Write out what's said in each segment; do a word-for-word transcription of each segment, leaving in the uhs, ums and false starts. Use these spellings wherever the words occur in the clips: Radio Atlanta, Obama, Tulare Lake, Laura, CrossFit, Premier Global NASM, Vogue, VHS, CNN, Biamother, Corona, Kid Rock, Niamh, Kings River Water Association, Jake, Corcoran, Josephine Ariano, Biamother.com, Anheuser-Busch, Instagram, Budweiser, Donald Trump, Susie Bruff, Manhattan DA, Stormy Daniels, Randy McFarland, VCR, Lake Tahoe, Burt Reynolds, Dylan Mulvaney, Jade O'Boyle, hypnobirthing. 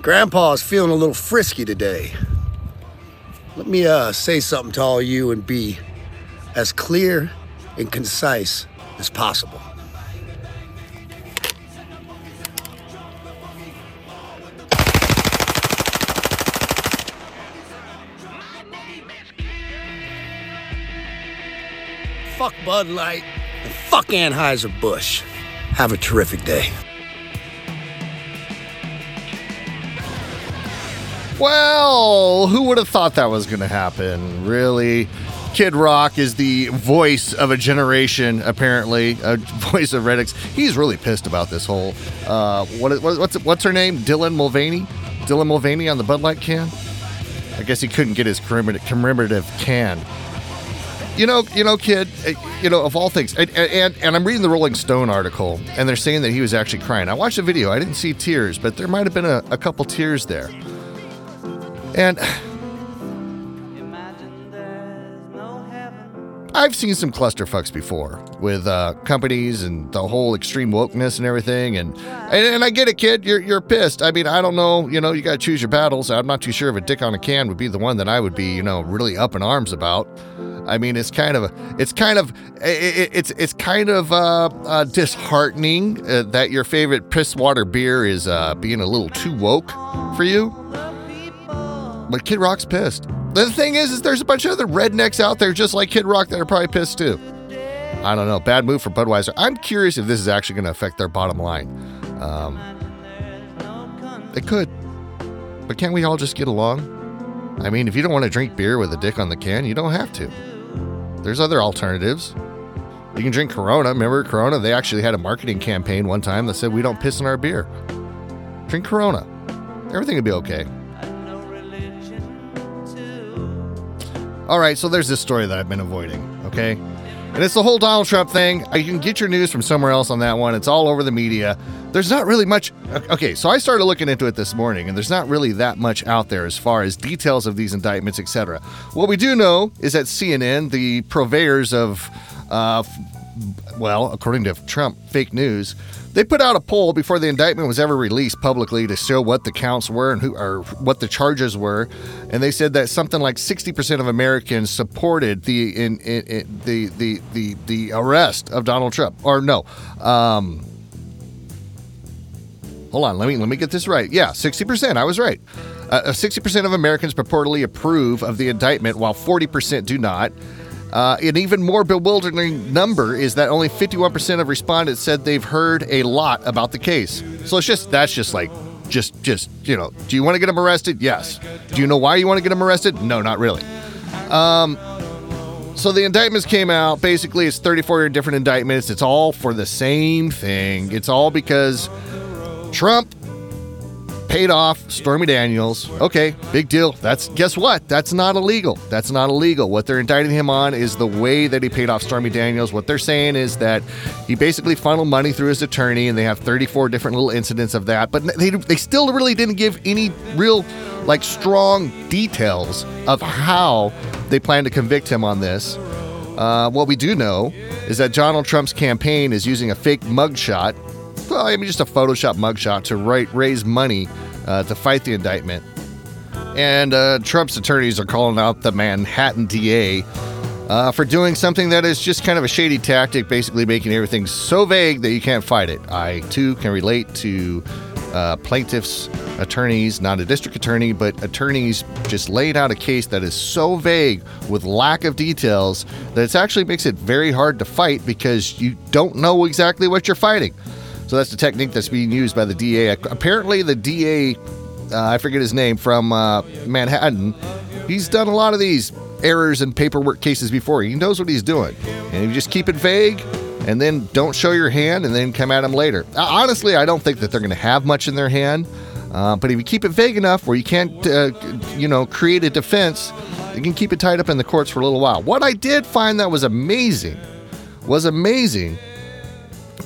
Grandpa's feeling a little frisky today. Let me uh, say something to all you and be as clear and concise as possible. Fuck Bud Light and fuck Anheuser-Busch. Have a terrific day. Well, who would have thought that was going to happen? Really? Kid Rock is the voice of a generation, apparently, a voice of Reddick's. He's really pissed about this whole, uh, what, what, what's what's her name? Dylan Mulvaney? Dylan Mulvaney on the Bud Light can? I guess he couldn't get his commemorative can. You know, you know, kid, you know, of all things, and, and and I'm reading the Rolling Stone article, and they're saying that he was actually crying. I watched the video. I didn't see tears, but there might have been a, a couple tears there. And I've seen some clusterfucks before with uh, companies and the whole extreme wokeness and everything. And, and and I get it, kid. You're you're pissed. I mean, I don't know. You know, you got to choose your battles. I'm not too sure if a dick on a can would be the one that I would be, you know, really up in arms about. I mean, it's kind of a, it's kind of, it, it's it's kind of uh, uh, disheartening uh, that your favorite piss water beer is uh, being a little too woke for you. But Kid Rock's pissed. The thing is, is there's a bunch of other rednecks out there just like Kid Rock that are probably pissed too. I don't know. Bad move for Budweiser. I'm curious if this is actually going to affect their bottom line. Um, it could. But can't we all just get along? I mean, if you don't want to drink beer with a dick on the can, you don't have to. There's other alternatives. You can drink Corona. Remember Corona? They actually had a marketing campaign one time that said, we don't piss in our beer. Drink Corona. Everything would be okay. All right, so there's this story that I've been avoiding, okay? And it's the whole Donald Trump thing. You can get your news from somewhere else on that one. It's all over the media. There's not really much. Okay, so I started looking into it this morning, and there's not really that much out there as far as details of these indictments, et cetera. What we do know is that C N N, the purveyors of, uh, well, according to Trump, fake news, they put out a poll before the indictment was ever released publicly to show what the counts were and who, or what the charges were, and they said that something like sixty percent of Americans supported the in, in, in, the, the the the arrest of Donald Trump. Or no, um, hold on, let me let me get this right. Yeah, sixty percent. I was right. Uh, sixty percent of Americans purportedly approve of the indictment, while forty percent do not. Uh, an even more bewildering number is that only fifty-one percent of respondents said they've heard a lot about the case. So it's just, that's just like, just, just, you know, do you want to get him arrested? Yes. Do you know why you want to get him arrested? No, not really. Um, so the indictments came out. Basically, it's thirty-four different indictments. It's all for the same thing. It's all because Trump paid off Stormy Daniels. Okay, big deal. That's, guess what? That's not illegal. That's not illegal. What they're indicting him on is the way that he paid off Stormy Daniels. What they're saying is that he basically funneled money through his attorney, and they have thirty-four different little incidents of that. But they they still really didn't give any real, like, strong details of how they plan to convict him on this. Uh, what we do know is that Donald Trump's campaign is using a fake mugshot. Well, I mean, just a Photoshop mugshot to write, raise money uh, to fight the indictment. And uh, Trump's attorneys are calling out the Manhattan D A uh, for doing something that is just kind of a shady tactic, basically making everything so vague that you can't fight it. I, too, can relate to uh, plaintiffs' attorneys, not a district attorney, but attorneys just laying out a case that is so vague with lack of details that it actually makes it very hard to fight because you don't know exactly what you're fighting. So that's the technique that's being used by the D A. Apparently the D A, uh, I forget his name, from uh, Manhattan, he's done a lot of these errors in paperwork cases before. He knows what he's doing. And you just keep it vague and then don't show your hand and then come at him later. Uh, honestly, I don't think that they're going to have much in their hand. Uh, but if you keep it vague enough where you can't, uh, you know, create a defense, you can keep it tied up in the courts for a little while. What I did find that was amazing, was amazing.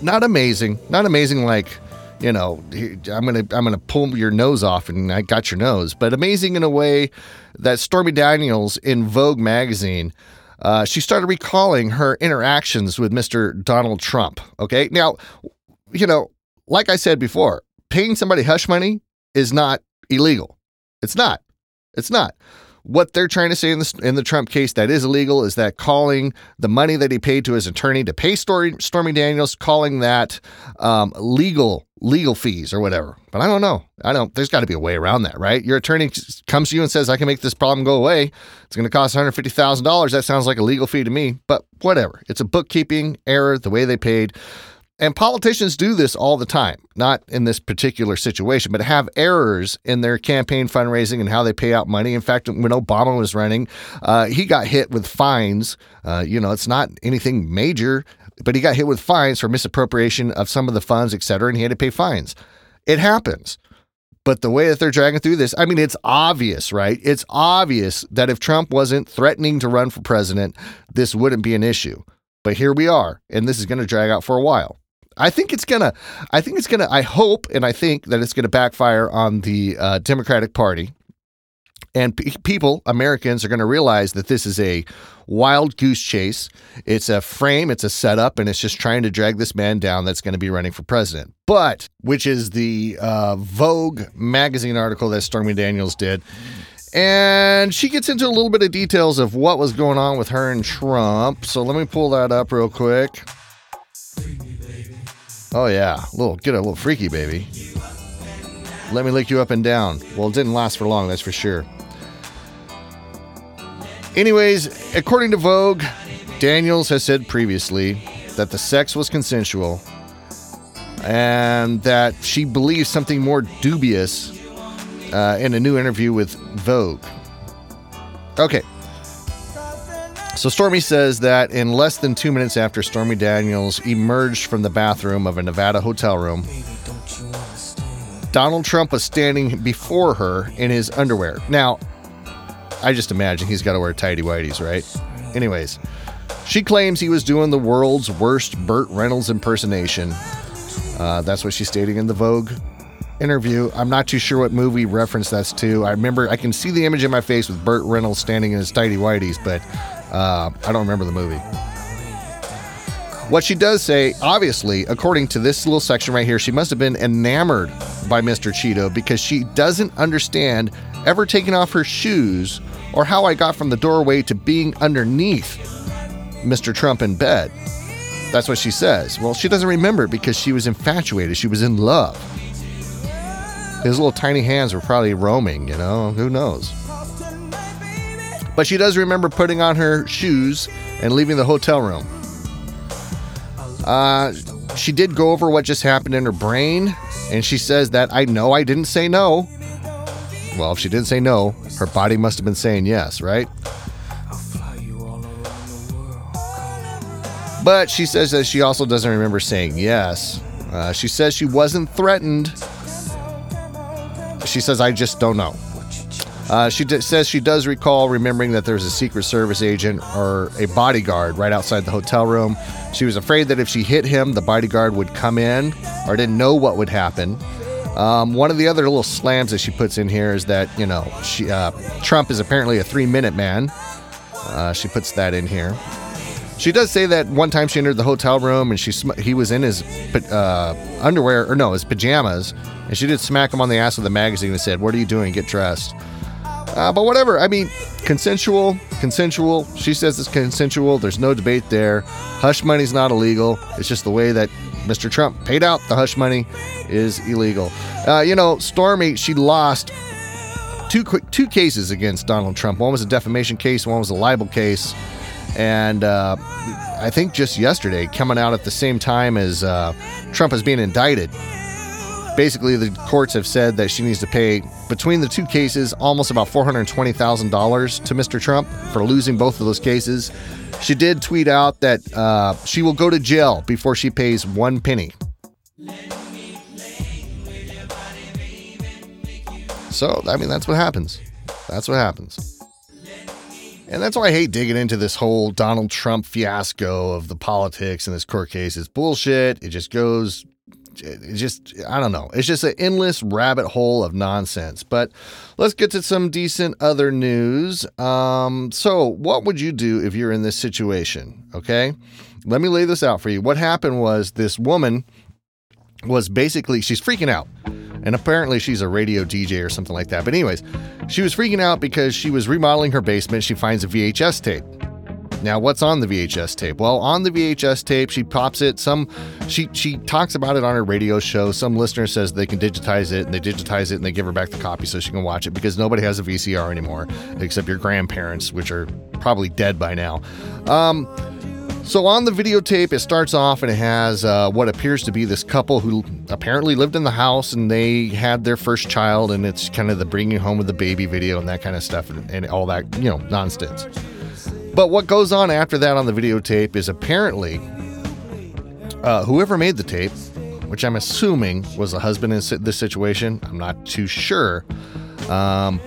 Not amazing, not amazing like, you know, I'm gonna I'm gonna pull your nose off and I got your nose, but amazing in a way that Stormy Daniels in Vogue magazine, uh, she started recalling her interactions with Mister Donald Trump. Okay, now, you know, like I said before, paying somebody hush money is not illegal. It's not. It's not. What they're trying to say in the, in the Trump case that is illegal is that calling the money that he paid to his attorney to pay Story, Stormy Daniels, calling that um, legal legal fees or whatever. But I don't know. I don't. There's got to be a way around that, right? Your attorney comes to you and says, I can make this problem go away. It's going to cost one hundred fifty thousand dollars. That sounds like a legal fee to me, but whatever. It's a bookkeeping error, the way they paid. And politicians do this all the time, not in this particular situation, but have errors in their campaign fundraising and how they pay out money. In fact, when Obama was running, uh, he got hit with fines. Uh, you know, it's not anything major, but he got hit with fines for misappropriation of some of the funds, et cetera, and he had to pay fines. It happens. But the way that they're dragging through this, I mean, it's obvious, right? It's obvious that if Trump wasn't threatening to run for president, this wouldn't be an issue. But here we are, and this is going to drag out for a while. I think it's going to, I think it's going to, I hope, and I think that it's going to backfire on the uh, Democratic Party. And pe- people, Americans, are going to realize that this is a wild goose chase. It's a frame, it's a setup, and it's just trying to drag this man down that's going to be running for president. But, which is the uh, Vogue magazine article that Stormy Daniels did. And she gets into a little bit of details of what was going on with her and Trump. So let me pull that up real quick. Oh, yeah. A little, get a little freaky, baby. Let me lick you up and down. Well, it didn't last for long, that's for sure. Anyways, according to Vogue, Daniels has said previously that the sex was consensual and that she believes something more dubious uh, in a new interview with Vogue. Okay. So Stormy says that in less than two minutes after Stormy Daniels emerged from the bathroom of a Nevada hotel room, Donald Trump was standing before her in his underwear. Now, I just imagine he's got to wear tighty-whities, right? Anyways, she claims he was doing the world's worst Burt Reynolds impersonation. Uh, that's what she's stating in the Vogue interview. I'm not too sure what movie reference that's to. I remember, I can see the image in my face with Burt Reynolds standing in his tighty-whities, but Uh, I don't remember the movie. What she does say, obviously, according to this little section right here, she must have been enamored by Mister Cheeto because she doesn't understand ever taking off her shoes or how I got from the doorway to being underneath Mister Trump in bed. That's what she says. Well, she doesn't remember because she was infatuated. She was in love. His little tiny hands were probably roaming, you know, who knows? But she does remember putting on her shoes and leaving the hotel room. Uh, she did go over what just happened in her brain, and she says that, I know I didn't say no. Well, if she didn't say no, her body must have been saying yes, right? But she says that she also doesn't remember saying yes. Uh, she says she wasn't threatened. She says, I just don't know. Uh, she d- says she does recall remembering that there was a Secret Service agent or a bodyguard right outside the hotel room. She was afraid that if she hit him, the bodyguard would come in, or didn't know what would happen. Um, one of the other little slams that she puts in here is that, you know, she, uh, Trump is apparently a three-minute man. Uh, she puts that in here. She does say that one time she entered the hotel room and she sm- he was in his uh, underwear, or no, his pajamas, and she did smack him on the ass with a magazine and said, "What are you doing? Get dressed." Uh, but whatever, I mean, consensual, consensual. She says it's consensual. There's no debate there. Hush money's not illegal. It's just the way that Mister Trump paid out the hush money is illegal. Uh, you know, Stormy, she lost two two cases against Donald Trump. One was a defamation case. One was a libel case. And uh, I think just yesterday, coming out at the same time as uh, Trump is being indicted. Basically, the courts have said that she needs to pay, between the two cases, almost about four hundred twenty thousand dollars to Mister Trump for losing both of those cases. She did tweet out that uh, she will go to jail before she pays one penny. So, I mean, that's what happens. That's what happens. And that's why I hate digging into this whole Donald Trump fiasco of the politics and this court case. It's bullshit. It just goes... It's just, I don't know. It's just an endless rabbit hole of nonsense. But let's get to some decent other news. Um, so what would you do if you're in this situation? Okay. Let me lay this out for you. What happened was this woman was basically, she's freaking out. And apparently she's a radio D J or something like that. But anyways, she was freaking out because she was remodeling her basement. She finds a V H S tape. Now, what's on the V H S tape? Well, on the V H S tape, she pops it. Some, she she talks about it on her radio show. Some listener says they can digitize it, and they digitize it, and they give her back the copy so she can watch it because nobody has a V C R anymore except your grandparents, which are probably dead by now. Um, so on the videotape, it starts off, and it has uh, what appears to be this couple who apparently lived in the house, and they had their first child, and it's kind of the bringing home of the baby video and that kind of stuff and, and all that, you know, nonsense. But what goes on after that on the videotape is apparently uh, whoever made the tape, which I'm assuming was a husband in this situation. I'm not too sure. Um,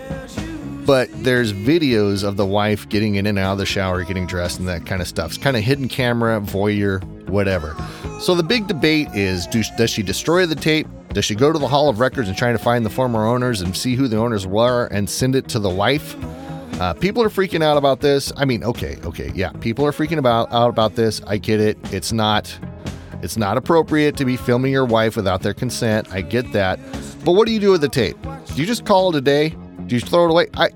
but there's videos of the wife getting in and out of the shower, getting dressed and that kind of stuff. It's kind of hidden camera, voyeur, whatever. So the big debate is, do, does she destroy the tape? Does she go to the Hall of Records and try to find the former owners and see who the owners were and send it to the wife? Uh, people are freaking out about this. I mean, okay, okay, yeah. People are freaking about, out about this. I get it. It's not, it's not appropriate to be filming your wife without their consent. I get that. But what do you do with the tape? Do you just call it a day? Do you throw it away? I,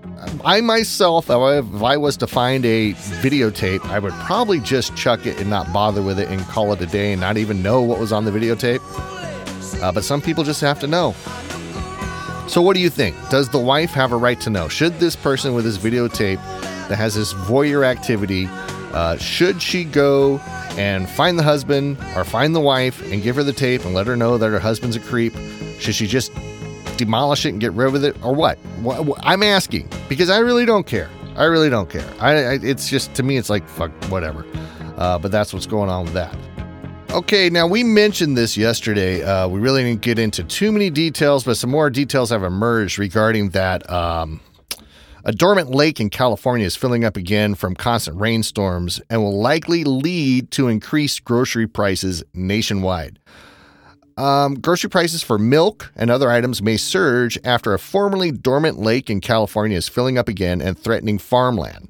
I myself, if I was to find a videotape, I would probably just chuck it and not bother with it and call it a day and not even know what was on the videotape. Uh, but some people just have to know. So what do you think? Does the wife have a right to know? Should this person with this videotape that has this voyeur activity, uh, should she go and find the husband or find the wife and give her the tape and let her know that her husband's a creep? Should she just demolish it and get rid of it or what? I'm asking because I really don't care. I really don't care. I, I it's just, to me, it's like, fuck, whatever. Uh, but that's what's going on with that. Okay, now we mentioned this yesterday. Uh, we really didn't get into too many details, but some more details have emerged regarding that. Um, a dormant lake in California is filling up again from constant rainstorms and will likely lead to increased grocery prices nationwide. Um, grocery prices for milk and other items may surge after a formerly dormant lake in California is filling up again and threatening farmland.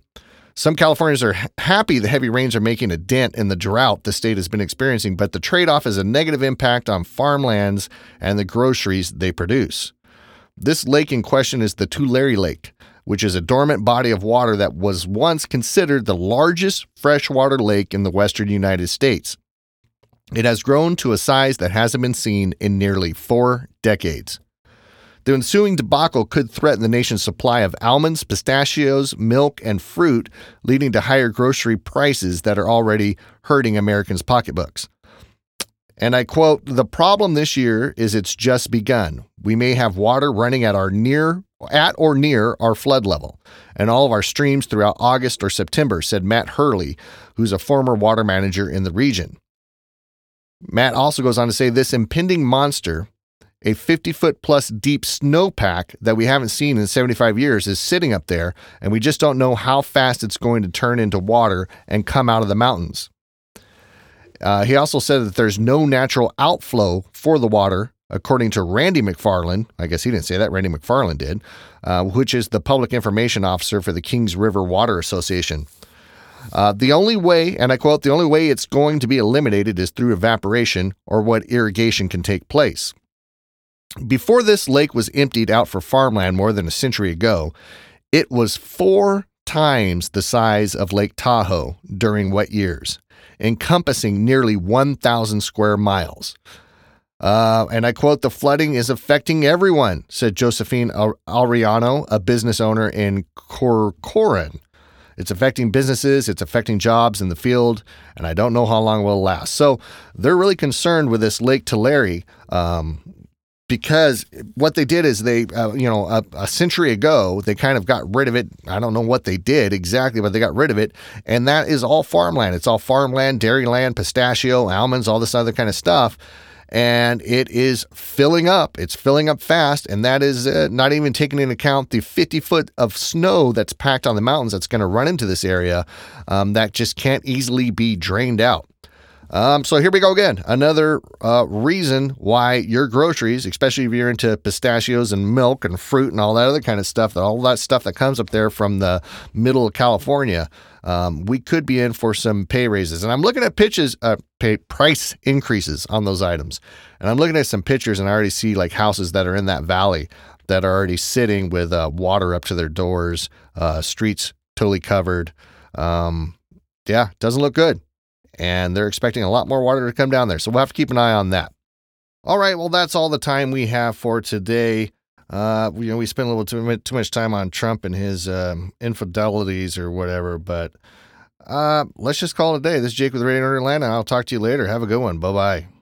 Some Californians are happy the heavy rains are making a dent in the drought the state has been experiencing, but the trade-off is a negative impact on farmlands and the groceries they produce. This lake in question is the Tulare Lake, which is a dormant body of water that was once considered the largest freshwater lake in the western United States. It has grown to a size that hasn't been seen in nearly four decades. The ensuing debacle could threaten the nation's supply of almonds, pistachios, milk, and fruit, leading to higher grocery prices that are already hurting Americans' pocketbooks. And I quote, "The problem this year is it's just begun. We may have water running at our near, at or near our flood level and all of our streams throughout August or September," said Matt Hurley, who's a former water manager in the region. Matt also goes on to say this impending monster, a fifty-foot-plus deep snowpack that we haven't seen in seventy-five years is sitting up there, and we just don't know how fast it's going to turn into water and come out of the mountains. Uh, he also said that there's no natural outflow for the water, according to Randy McFarland. I guess he didn't say that. Randy McFarland did, uh, which is the public information officer for the Kings River Water Association. Uh, the only way, and I quote, "the only way it's going to be eliminated is through evaporation or what irrigation can take place." Before this lake was emptied out for farmland more than a century ago, it was four times the size of Lake Tahoe during wet years, encompassing nearly one thousand square miles. Uh, and I quote, "The flooding is affecting everyone," said Josephine Ariano, a business owner in Corcoran. "It's affecting businesses, it's affecting jobs in the field, and I don't know how long it will last." So they're really concerned with this Lake Tulare, um, because what they did is they, uh, you know, a, a century ago, they kind of got rid of it. I don't know what they did exactly, but they got rid of it. And that is all farmland. It's all farmland, dairy land, pistachio, almonds, all this other kind of stuff. And it is filling up. It's filling up fast. And that is uh, not even taking into account the fifty foot of snow that's packed on the mountains that's going to run into this area um, that just can't easily be drained out. Um, so here we go again. Another uh, reason why your groceries, especially if you're into pistachios and milk and fruit and all that other kind of stuff, that all that stuff that comes up there from the middle of California, um, we could be in for some pay raises. And I'm looking at pitches, uh, pay price increases on those items. And I'm looking at some pictures, and I already see like houses that are in that valley that are already sitting with uh, water up to their doors, uh, streets totally covered. Um, yeah, doesn't look good. And they're expecting a lot more water to come down there. So we'll have to keep an eye on that. All right, well, that's all the time we have for today. Uh, you know, we spent a little too, too much time on Trump and his um, infidelities or whatever, but uh, let's just call it a day. This is Jake with Radio Atlanta. I'll talk to you later. Have a good one. Bye-bye.